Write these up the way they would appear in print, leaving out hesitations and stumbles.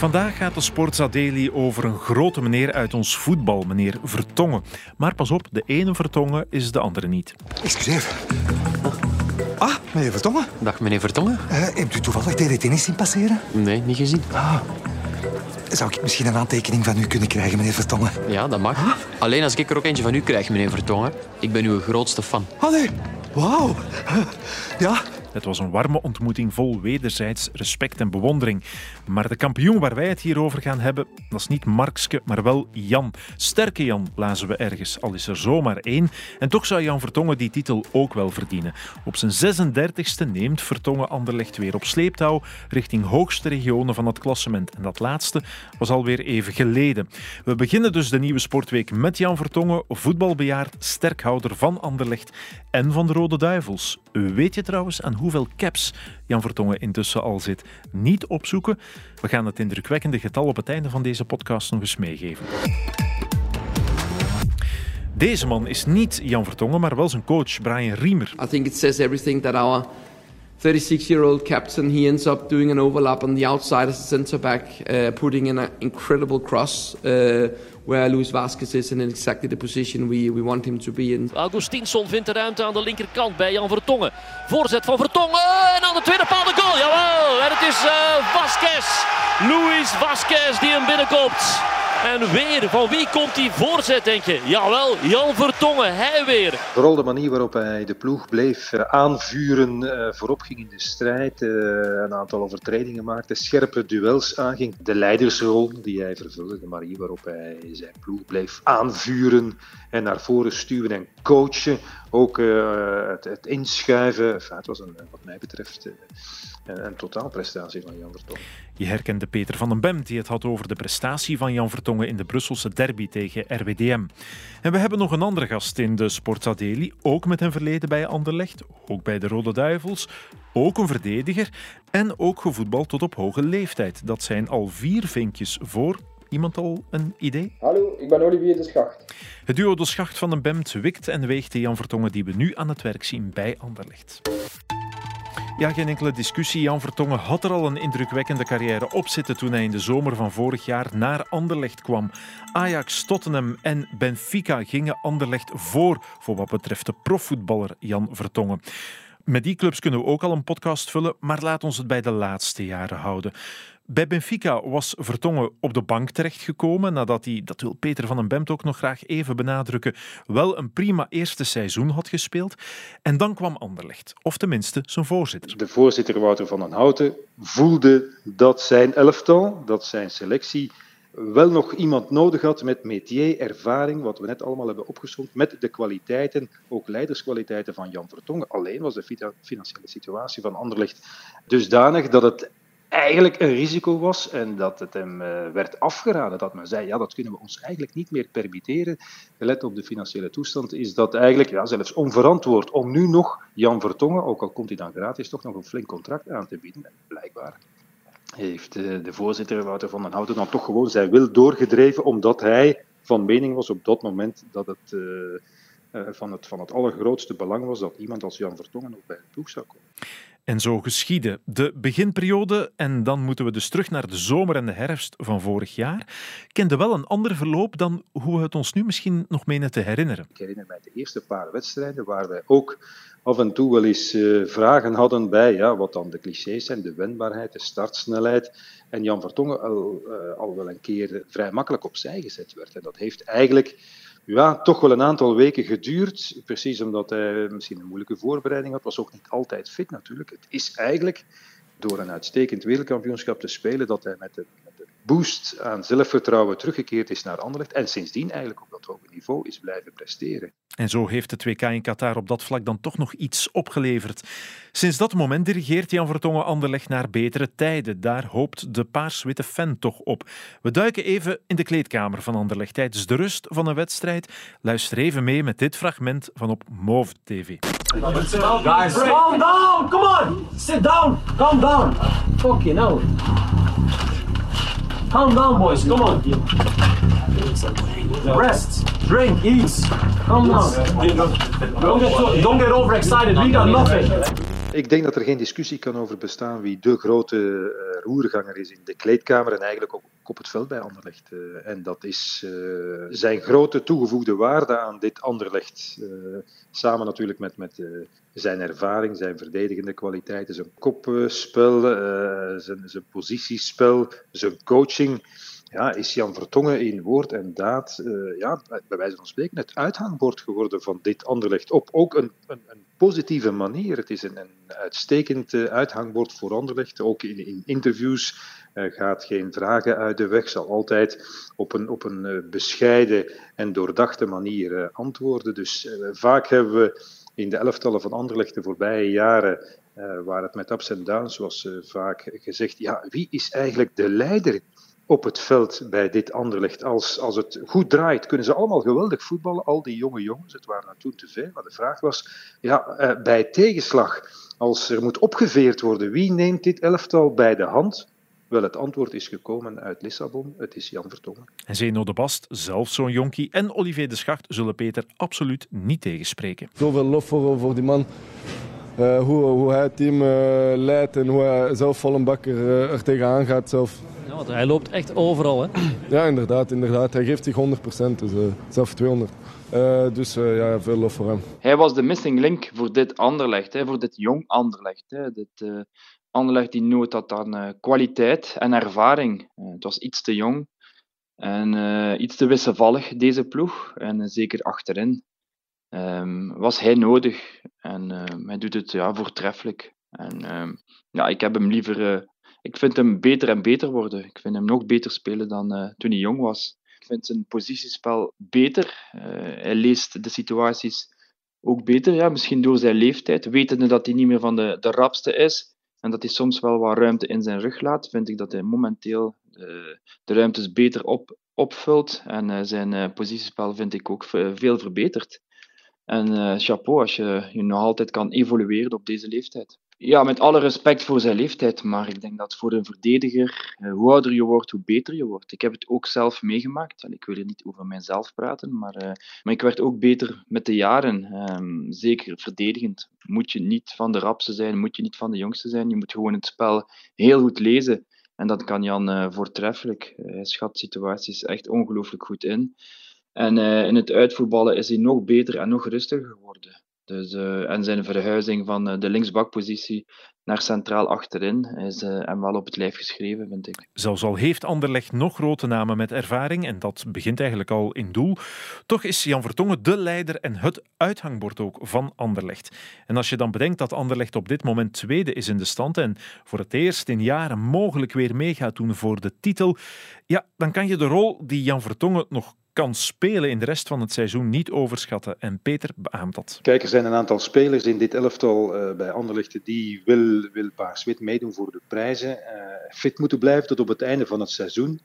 Vandaag gaat de Sportza Daily over een grote meneer uit ons voetbal, meneer Vertonghen. Maar pas op, de ene Vertonghen is de andere niet. Excuseer. Ah, meneer Vertonghen. Dag, meneer Vertonghen. Hebt u toevallig de retenties zien passeren? Nee, niet gezien. Ah. Zou ik misschien een aantekening van u kunnen krijgen, meneer Vertonghen? Ja, dat mag. Huh? Alleen als ik er ook eentje van u krijg, meneer Vertonghen. Ik ben uw grootste fan. Allee, wauw. Ja. Het was een warme ontmoeting vol wederzijds respect en bewondering. Maar de kampioen waar wij het hier over gaan hebben, dat is niet Markske, maar wel Jan. Sterke Jan blazen we ergens, al is er zomaar één. En toch zou Jan Vertonghen die titel ook wel verdienen. Op zijn 36e neemt Vertonghen Anderlecht weer op sleeptouw richting hoogste regionen van het klassement. En dat laatste was alweer even geleden. We beginnen dus de nieuwe sportweek met Jan Vertonghen, voetbalbejaard, sterkhouder van Anderlecht en van de Rode Duivels. Weet je trouwens aan hoeveel caps Jan Vertonghen intussen al zit? Niet opzoeken. We gaan het indrukwekkende getal op het einde van deze podcast nog eens meegeven. Deze man is niet Jan Vertonghen, maar wel zijn coach Brian Riemer. I think it says everything that our 36-year-old captain, he ends up doing an overlap on the outside as a centre-back, putting in an incredible cross where Luis Vazquez is in exactly the position we want him to be in. Augustinsson vindt de ruimte aan de linkerkant bij Jan Vertonghen. Voorzet van Vertonghen en aan de tweede paal de goal. Jawel, en het is Vazquez. Luis Vazquez die hem binnenkoopt. En weer, van wie komt die voorzet, denk je? Jawel, Jan Vertonghen, hij weer. Vooral de manier waarop hij de ploeg bleef aanvuren, voorop ging in de strijd, een aantal overtredingen maakte, scherpe duels aanging. De leidersrol die hij vervulde, de manier waarop hij zijn ploeg bleef aanvuren en naar voren stuwen en coachen. Ook het inschuiven, enfin, het was wat mij betreft een totaalprestatie van Jan Vertonghen. Je herkende Peter Vandenbempt die het had over de prestatie van Jan Vertonghen in de Brusselse derby tegen RWDM. En we hebben nog een andere gast in de Sportza Daily, ook met een verleden bij Anderlecht, ook bij de Rode Duivels, ook een verdediger en ook gevoetbald tot op hoge leeftijd. Dat zijn al 4 vinkjes voor. Iemand al een idee? Hallo, ik ben Olivier Deschacht. Het duo Deschacht van den Bempt wikt en weegt de Jan Vertonghen die we nu aan het werk zien bij Anderlecht. Ja, geen enkele discussie. Jan Vertonghen had er al een indrukwekkende carrière op zitten toen hij in de zomer van vorig jaar naar Anderlecht kwam. Ajax, Tottenham en Benfica gingen Anderlecht voor wat betreft de profvoetballer Jan Vertonghen. Met die clubs kunnen we ook al een podcast vullen, maar laat ons het bij de laatste jaren houden. Bij Benfica was Vertonghen op de bank terechtgekomen nadat hij, dat wil Peter Vandenbempt ook nog graag even benadrukken, wel een prima eerste seizoen had gespeeld. En dan kwam Anderlecht, of tenminste zijn voorzitter. De voorzitter Wouter van den Houten voelde dat zijn elftal, dat zijn selectie, wel nog iemand nodig had met métier, ervaring, wat we net allemaal hebben opgesomd, met de kwaliteiten, ook leiderskwaliteiten van Jan Vertonghen. Alleen was de financiële situatie van Anderlecht dusdanig dat het eigenlijk een risico was en dat het hem werd afgeraden. Dat men zei, ja, dat kunnen we ons eigenlijk niet meer permitteren. Gelet op de financiële toestand is dat eigenlijk zelfs onverantwoord om nu nog Jan Vertonghen, ook al komt hij dan gratis, toch nog een flink contract aan te bieden. En blijkbaar heeft de voorzitter Wouter van den Houten dan toch gewoon zijn wil doorgedreven, omdat hij van mening was op dat moment dat het van het allergrootste belang was dat iemand als Jan Vertonghen ook bij de ploeg zou komen. En zo geschiedde. De beginperiode, en dan moeten we dus terug naar de zomer en de herfst van vorig jaar, kende wel een ander verloop dan hoe we het ons nu misschien nog menen te herinneren. Ik herinner mij de eerste paar wedstrijden waar wij ook af en toe wel eens vragen hadden bij wat dan de clichés zijn, de wendbaarheid, de startsnelheid. En Jan Vertonghen al wel een keer vrij makkelijk opzij gezet werd. En dat heeft eigenlijk toch wel een aantal weken geduurd. Precies omdat hij misschien een moeilijke voorbereiding had. Was ook niet altijd fit natuurlijk. Het is eigenlijk door een uitstekend wereldkampioenschap te spelen dat hij met de boost aan zelfvertrouwen teruggekeerd is naar Anderlecht. En sindsdien eigenlijk op dat hoge niveau is blijven presteren. En zo heeft het WK in Qatar op dat vlak dan toch nog iets opgeleverd. Sinds dat moment dirigeert Jan Vertonghen Anderlecht naar betere tijden. Daar hoopt de paars-witte fan toch op. We duiken even in de kleedkamer van Anderlecht tijdens de rust van een wedstrijd. Luister even mee met dit fragment van op Move TV. Guys, calm down, come on! Sit down, calm down! Fuck you now. Calm down, boys, come on. Rest, drink, eat. Calm down. Don't get overexcited, we got nothing. Ik denk dat er geen discussie kan over bestaan wie de grote roerganger is in de kleedkamer en eigenlijk ook op het veld bij Anderlecht. En dat is zijn grote toegevoegde waarde aan dit Anderlecht. Samen natuurlijk met zijn ervaring, zijn verdedigende kwaliteiten, zijn kopspel, zijn positiespel, zijn coaching. Ja, is Jan Vertonghen in woord en daad, bij wijze van spreken, het uithangbord geworden van dit Anderlecht. Op ook een positieve manier. Het is een uitstekend uithangbord voor Anderlecht. Ook in interviews gaat geen vragen uit de weg. Zal altijd op een bescheiden en doordachte manier antwoorden. Dus vaak hebben we in de elftallen van Anderlecht de voorbije jaren, waar het met ups en downs was, vaak gezegd, ja, wie is eigenlijk de leider op het veld bij dit Anderlecht? Als het goed draait, kunnen ze allemaal geweldig voetballen. Al die jonge jongens, het waren er toen te veel. Maar de vraag was, bij tegenslag, als er moet opgeveerd worden, wie neemt dit elftal bij de hand? Wel, het antwoord is gekomen uit Lissabon. Het is Jan Vertonghen. En Zeno de Bast, zelf zo'n jonkie, en Olivier Deschacht zullen Peter absoluut niet tegenspreken. Zoveel lof voor die man. Hoe hij het team leidt en hoe hij zelf volle bak er tegenaan gaat zelf. Ja, want hij loopt echt overal, hè? Ja, inderdaad. Hij geeft zich 100%, dus zelf 200. Dus veel lof voor hem. Hij was de missing link voor dit Anderlecht, hè, voor dit jong Anderlecht. Hè. Dit Anderlecht die nood had aan kwaliteit en ervaring. Het was iets te jong en iets te wisselvallig, deze ploeg. En zeker achterin was hij nodig. En hij doet het voortreffelijk. En ik heb hem liever... Ik vind hem beter en beter worden. Ik vind hem nog beter spelen dan toen hij jong was. Ik vind zijn positiespel beter. Hij leest de situaties ook beter. Ja, misschien door zijn leeftijd. Wetende dat hij niet meer van de rapste is. En dat hij soms wel wat ruimte in zijn rug laat. Vind ik dat hij momenteel de ruimtes beter opvult. En zijn positiespel vind ik ook veel verbeterd. En chapeau als je nog altijd kan evolueren op deze leeftijd. Ja, met alle respect voor zijn leeftijd, maar ik denk dat voor een verdediger, hoe ouder je wordt, hoe beter je wordt. Ik heb het ook zelf meegemaakt. Ik wil er niet over mijzelf praten, maar ik werd ook beter met de jaren. Zeker verdedigend. Moet je niet van de rapste zijn, moet je niet van de jongste zijn. Je moet gewoon het spel heel goed lezen. En dat kan Jan voortreffelijk. Hij schat situaties echt ongelooflijk goed in. En in het uitvoetballen is hij nog beter en nog rustiger geworden. Dus, en zijn verhuizing van de linksbakpositie naar centraal achterin is hem wel op het lijf geschreven, vind ik. Zelfs al heeft Anderlecht nog grote namen met ervaring, en dat begint eigenlijk al in doel, toch is Jan Vertonghen de leider en het uithangbord ook van Anderlecht. En als je dan bedenkt dat Anderlecht op dit moment tweede is in de stand en voor het eerst in jaren mogelijk weer mee gaat doen voor de titel, ja, dan kan je de rol die Jan Vertonghen nog kan spelen in de rest van het seizoen niet overschatten. En Peter beaamt dat. Kijk, er zijn een aantal spelers in dit elftal bij Anderlecht die wil paars-wit meedoen voor de prijzen. Fit moeten blijven tot op het einde van het seizoen.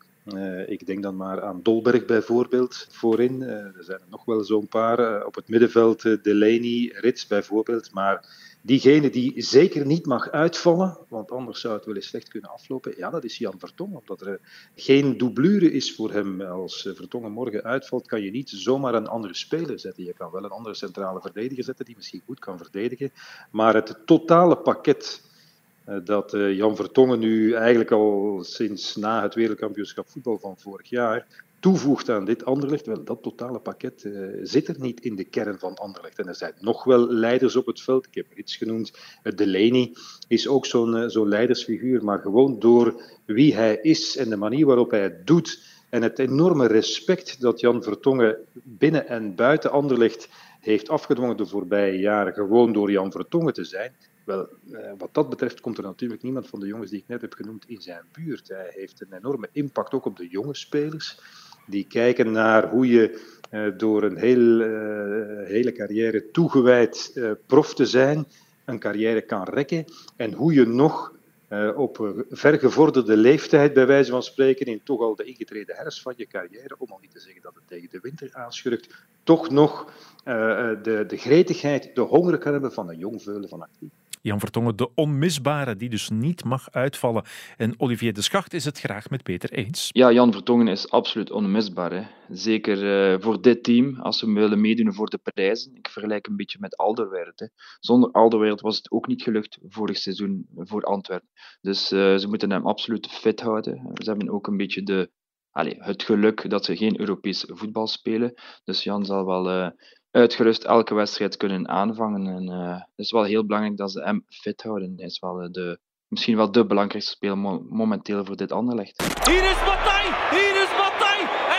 Ik denk dan maar aan Dolberg bijvoorbeeld voorin. Er zijn er nog wel zo'n paar. Op het middenveld Delaney, Rits bijvoorbeeld. Maar diegene die zeker niet mag uitvallen, want anders zou het wel eens slecht kunnen aflopen, ja, dat is Jan Vertonghen. Omdat er geen doublure is voor hem. Als Vertonghen morgen uitvalt, kan je niet zomaar een andere speler zetten. Je kan wel een andere centrale verdediger zetten die misschien goed kan verdedigen. Maar het totale pakket dat Jan Vertonghen nu eigenlijk al sinds na het wereldkampioenschap voetbal van vorig jaar toevoegt aan dit Anderlecht, wel, dat totale pakket zit er niet in de kern van Anderlecht. En er zijn nog wel leiders op het veld. Ik heb Rits genoemd. Delaney is ook zo'n leidersfiguur. Maar gewoon door wie hij is en de manier waarop hij het doet en het enorme respect dat Jan Vertonghen binnen en buiten Anderlecht heeft afgedwongen de voorbije jaren, gewoon door Jan Vertonghen te zijn. Wel, wat dat betreft komt er natuurlijk niemand van de jongens die ik net heb genoemd in zijn buurt. Hij heeft een enorme impact ook op de jonge spelers. Die kijken naar hoe je door een hele carrière toegewijd prof te zijn, een carrière kan rekken. En hoe je nog op vergevorderde leeftijd, bij wijze van spreken, in toch al de ingetreden herfst van je carrière, om al niet te zeggen dat het tegen de winter aanschurkt, toch nog de gretigheid, de honger kan hebben van een jong veulen van actief. Jan Vertonghen de onmisbare, die dus niet mag uitvallen. En Olivier Deschacht is het graag met Peter eens. Ja, Jan Vertonghen is absoluut onmisbaar. Hè. Zeker voor dit team, als ze willen meedoen voor de prijzen. Ik vergelijk een beetje met Alderweireld. Hè. Zonder Alderweireld was het ook niet gelukt vorig seizoen voor Antwerpen. Dus ze moeten hem absoluut fit houden. Ze hebben ook een beetje het geluk dat ze geen Europees voetbal spelen. Dus Jan zal wel uitgerust elke wedstrijd kunnen aanvangen. En het is wel heel belangrijk dat ze hem fit houden. Hij is wel misschien wel de belangrijkste speler momenteel voor dit Anderlecht. Hier is Matthij!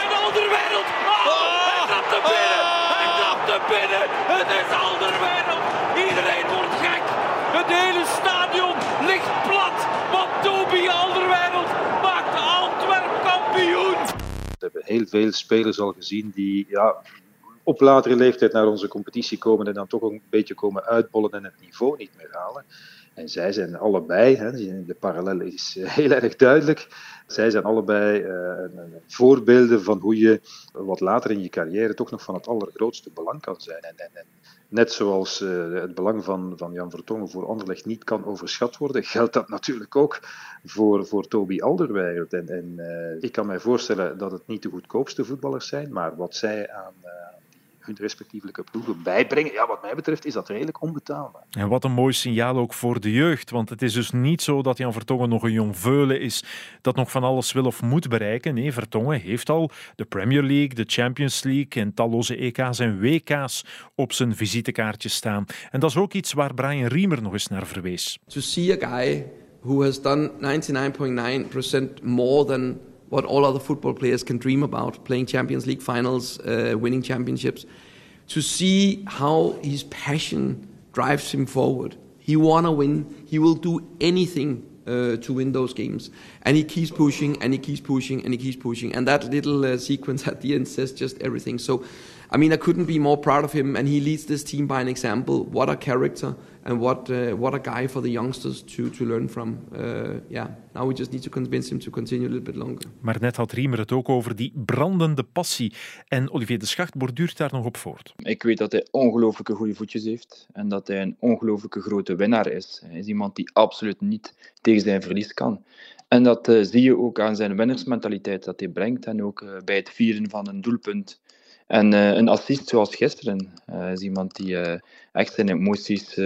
En Alderweireld! Hij trapt hem binnen! Het is Alderweireld! Iedereen wordt gek! Het hele stadion ligt plat! Want Toby Alderweireld maakt Antwerp kampioen! We hebben heel veel spelers al gezien die... Ja, op latere leeftijd naar onze competitie komen en dan toch een beetje komen uitbollen en het niveau niet meer halen. En zij zijn allebei, hè, de parallel is heel erg duidelijk, zij zijn allebei voorbeelden van hoe je wat later in je carrière toch nog van het allergrootste belang kan zijn. En net zoals het belang van Jan Vertonghen voor Anderlecht niet kan overschat worden, geldt dat natuurlijk ook voor Toby Alderweireld. En ik kan mij voorstellen dat het niet de goedkoopste voetballers zijn, maar wat zij aan... hun respectievelijke ploegen bijbrengen. Ja, wat mij betreft is dat redelijk onbetaalbaar. En wat een mooi signaal ook voor de jeugd, want het is dus niet zo dat Jan Vertonghen nog een jong veulen is dat nog van alles wil of moet bereiken. Nee, Vertonghen heeft al de Premier League, de Champions League en talloze EK's en WK's op zijn visitekaartje staan. En dat is ook iets waar Brian Riemer nog eens naar verwees. To see a guy who has done 99.9% more than what all other football players can dream about, playing Champions League finals, winning championships, to see how his passion drives him forward. He wanna win, he will do anything to win those games. And he keeps pushing, and he keeps pushing, and he keeps pushing. And that little sequence at the end says just everything. So, I couldn't be more proud of him, and he leads this team by an example. What a character, and what a guy for the youngsters to learn from. Now we just need to convince him to continue a little bit longer. Maar net had Riemer het ook over die brandende passie. En Olivier Deschacht borduurt daar nog op voort. Ik weet dat hij ongelooflijke goede voetjes heeft en dat hij een ongelooflijke grote winnaar is. Hij is iemand die absoluut niet tegen zijn verlies kan. En dat zie je ook aan zijn winnersmentaliteit dat hij brengt en ook bij het vieren van een doelpunt. En een assist zoals gisteren is iemand die echt zijn emoties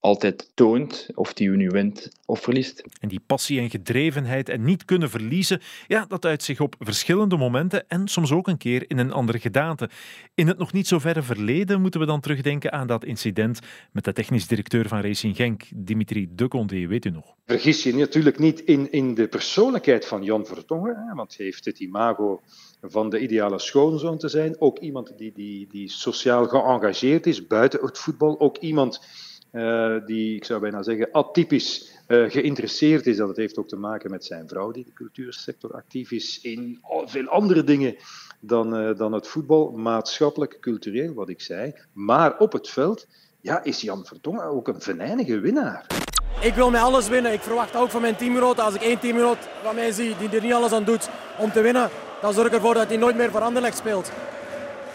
altijd toont, of die je nu wint of verliest. En die passie en gedrevenheid en niet kunnen verliezen, ja, dat uit zich op verschillende momenten en soms ook een keer in een andere gedaante. In het nog niet zo verre verleden moeten we dan terugdenken aan dat incident met de technisch directeur van Racing Genk, Dimitri De Condé, weet u nog? Vergis je natuurlijk niet in de persoonlijkheid van Jan Vertonghen, hè, want hij heeft het imago van de ideale schoonzoon te zijn. Ook iemand die sociaal geëngageerd is, buiten het voetbal. Ook iemand die, ik zou bijna zeggen, atypisch geïnteresseerd is. Dat heeft ook te maken met zijn vrouw, die in de cultuursector actief is. In veel andere dingen dan het voetbal. Maatschappelijk, cultureel, wat ik zei. Maar op het veld is Jan Vertonghen ook een venijnige winnaar. Ik wil met alles winnen. Ik verwacht ook van mijn teamgenoot, als ik één teamgenoot van mij zie die er niet alles aan doet om te winnen, dan zorg ik ervoor dat hij nooit meer voor Anderlecht speelt.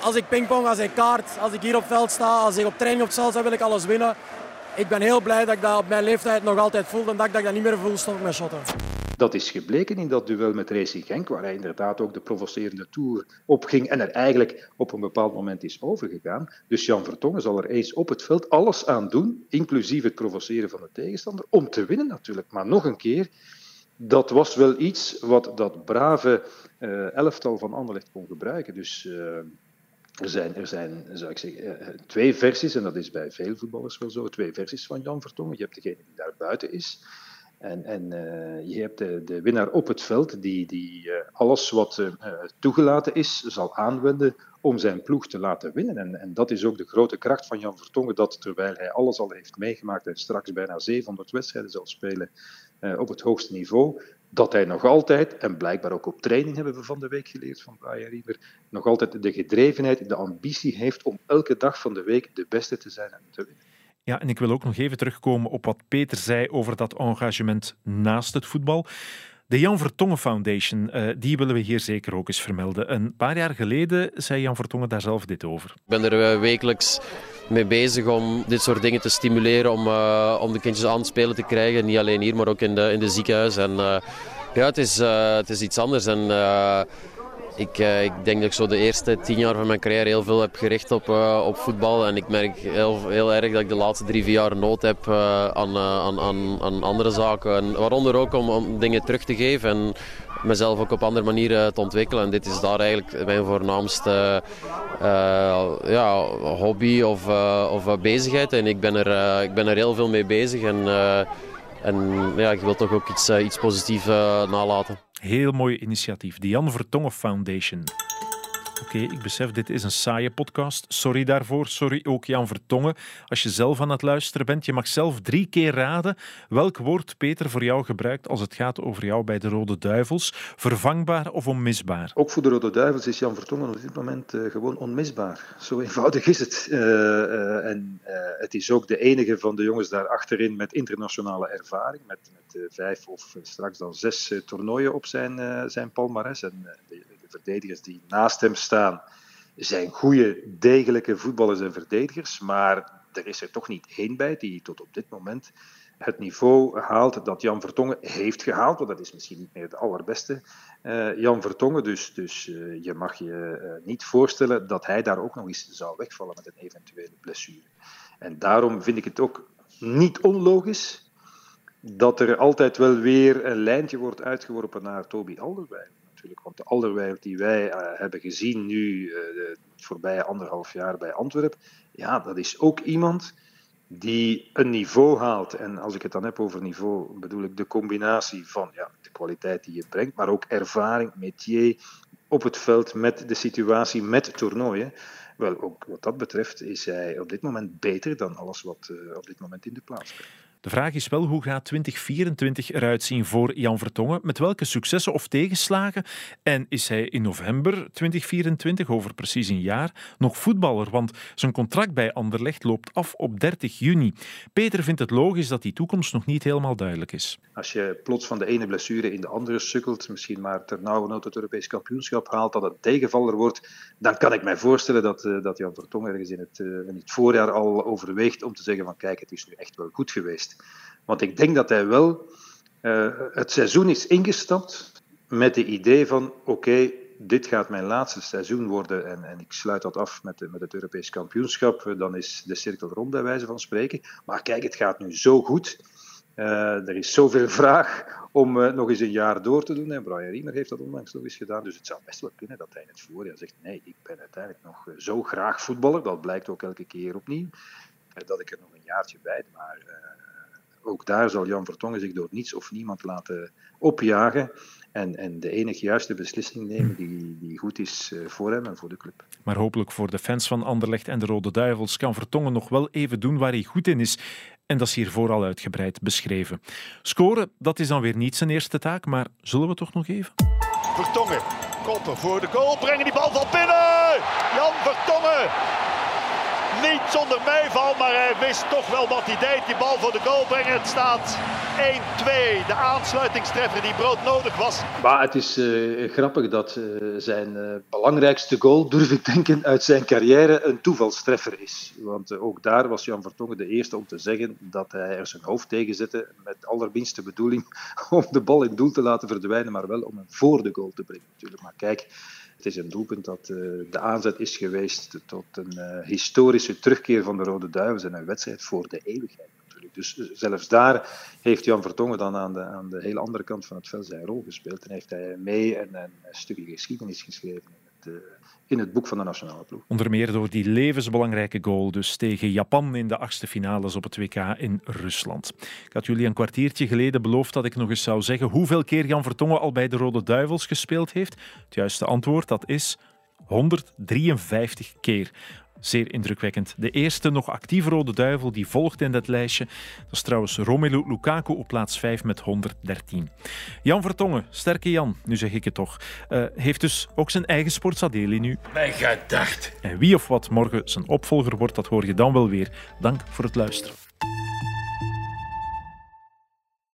Als ik pingpong, als ik kaart, als ik hier op veld sta, als ik op training op salsa, wil ik alles winnen. Ik ben heel blij dat ik dat op mijn leeftijd nog altijd voel, en dat ik dat niet meer voel stond met shotten. Dat is gebleken in dat duel met Racing Genk, waar hij inderdaad ook de provocerende toer op ging en er eigenlijk op een bepaald moment is overgegaan. Dus Jan Vertonghen zal er eens op het veld alles aan doen, inclusief het provoceren van de tegenstander, om te winnen natuurlijk. Maar nog een keer, dat was wel iets wat dat brave elftal van Anderlecht kon gebruiken. Dus er zijn, zou ik zeggen, twee versies, en dat is bij veel voetballers wel zo, twee versies van Jan Vertonghen. Je hebt degene die daar buiten is. En je hebt de winnaar op het veld die alles wat toegelaten is, zal aanwenden om zijn ploeg te laten winnen. En dat is ook de grote kracht van Jan Vertonghen, dat terwijl hij alles al heeft meegemaakt en straks bijna 700 wedstrijden zal spelen op het hoogste niveau, dat hij nog altijd, en blijkbaar ook op training hebben we van de week geleerd van Brian Riemer, nog altijd de gedrevenheid, de ambitie heeft om elke dag van de week de beste te zijn en te winnen. Ja, en ik wil ook nog even terugkomen op wat Peter zei over dat engagement naast het voetbal. De Jan Vertonghen Foundation, die willen we hier zeker ook eens vermelden. Een paar jaar geleden zei Jan Vertonghen daar zelf dit over. Ik ben er wekelijks mee bezig om dit soort dingen te stimuleren, om de kindjes aan het spelen te krijgen. Niet alleen hier, maar ook in de ziekenhuizen. En, ja, het is iets anders. En, ik denk dat ik zo de eerste 10 jaar van mijn carrière heel veel heb gericht op voetbal. En ik merk heel erg dat ik de laatste 3-4 jaar nood heb aan andere zaken. En waaronder ook om dingen terug te geven en mezelf ook op andere manieren te ontwikkelen. En dit is daar eigenlijk mijn voornaamste hobby of bezigheid. En ik ben er heel veel mee bezig. En ik wil toch ook iets positiefs nalaten. Heel mooi initiatief, de Jan Vertonghen Foundation. Oké, ik besef, dit is een saaie podcast. Sorry daarvoor, sorry ook Jan Vertonghen. Als je zelf aan het luisteren bent, je mag zelf 3 keer raden welk woord Peter voor jou gebruikt als het gaat over jou bij de Rode Duivels. Vervangbaar of onmisbaar? Ook voor de Rode Duivels is Jan Vertonghen op dit moment gewoon onmisbaar. Zo eenvoudig is het. Het is ook de enige van de jongens daar achterin met internationale ervaring, met 5 of straks dan 6 toernooien op zijn palmares. De verdedigers die naast hem staan zijn goede, degelijke voetballers en verdedigers, maar er is er toch niet één bij die tot op dit moment het niveau haalt dat Jan Vertonghen heeft gehaald, want dat is misschien niet meer de allerbeste Jan Vertonghen, dus je mag je niet voorstellen dat hij daar ook nog eens zou wegvallen met een eventuele blessure. En daarom vind ik het ook niet onlogisch dat er altijd wel weer een lijntje wordt uitgeworpen naar Toby Alderweireld. Want de Alderweireld die wij hebben gezien nu het voorbije 1,5 jaar bij Antwerpen, ja, dat is ook iemand die een niveau haalt. En als ik het dan heb over niveau, bedoel ik de combinatie van de kwaliteit die je brengt, maar ook ervaring, métier op het veld met de situatie, met toernooien. Wel, ook wat dat betreft is hij op dit moment beter dan alles wat op dit moment in de plaats komt. De vraag is wel, hoe gaat 2024 eruit zien voor Jan Vertonghen? Met welke successen of tegenslagen? En is hij in november 2024, over precies een jaar, nog voetballer? Want zijn contract bij Anderlecht loopt af op 30 juni. Peter vindt het logisch dat die toekomst nog niet helemaal duidelijk is. Als je plots van de ene blessure in de andere sukkelt, misschien maar ternauwernood het Europees kampioenschap haalt, dat het tegenvaller wordt, dan kan ik mij voorstellen dat Jan Vertonghen ergens in het voorjaar al overweegt om te zeggen van kijk, het is nu echt wel goed geweest. Want ik denk dat hij wel het seizoen is ingestapt met de idee van oké, dit gaat mijn laatste seizoen worden en ik sluit dat af met het Europees kampioenschap. Dan is de cirkel rond bij wijze van spreken. Maar kijk, het gaat nu zo goed. Er is zoveel vraag om nog eens een jaar door te doen. En Brian Riemer heeft dat onlangs nog eens gedaan. Dus het zou best wel kunnen dat hij in het voorjaar zegt nee, ik ben uiteindelijk nog zo graag voetballer. Dat blijkt ook elke keer opnieuw. Dat ik er nog een jaartje bij, maar... Ook daar zal Jan Vertonghen zich door niets of niemand laten opjagen en de enige juiste beslissing nemen die goed is voor hem en voor de club. Maar hopelijk voor de fans van Anderlecht en de Rode Duivels kan Vertonghen nog wel even doen waar hij goed in is. En dat is hier vooral uitgebreid beschreven. Scoren, dat is dan weer niet zijn eerste taak, maar zullen we toch nog even? Vertonghen, koppen voor de goal, brengen die bal van binnen! Jan Vertonghen! Niet zonder meeval, maar hij wist toch wel wat hij deed. Die bal voor de goal brengen. Het staat 1-2. De aansluitingstreffer die broodnodig was. Maar het is grappig dat zijn belangrijkste goal, durf ik denken, uit zijn carrière een toevalstreffer is. Want ook daar was Jan Vertonghen de eerste om te zeggen dat hij er zijn hoofd tegen zette. Met allerminste bedoeling om de bal in doel te laten verdwijnen, maar wel om hem voor de goal te brengen natuurlijk. Maar kijk... Het is een doelpunt dat de aanzet is geweest tot een historische terugkeer van de Rode Duivels en een wedstrijd voor de eeuwigheid natuurlijk. Dus zelfs daar heeft Jan Vertonghen dan aan de hele andere kant van het veld zijn rol gespeeld en heeft hij mee een stukje geschiedenis geschreven in het boek van de nationale ploeg. Onder meer door die levensbelangrijke goal dus tegen Japan in de 8e finales op het WK in Rusland. Ik had jullie een kwartiertje geleden beloofd dat ik nog eens zou zeggen hoeveel keer Jan Vertonghen al bij de Rode Duivels gespeeld heeft. Het juiste antwoord, dat is 153 keer. Zeer indrukwekkend. De eerste nog actieve Rode Duivel die volgt in dat lijstje. Dat is trouwens Romelu Lukaku op plaats 5 met 113. Jan Vertonghen, sterke Jan, nu zeg ik het toch, heeft dus ook zijn eigen sportsadeli nu. Mijn gedacht. En wie of wat morgen zijn opvolger wordt, dat hoor je dan wel weer. Dank voor het luisteren.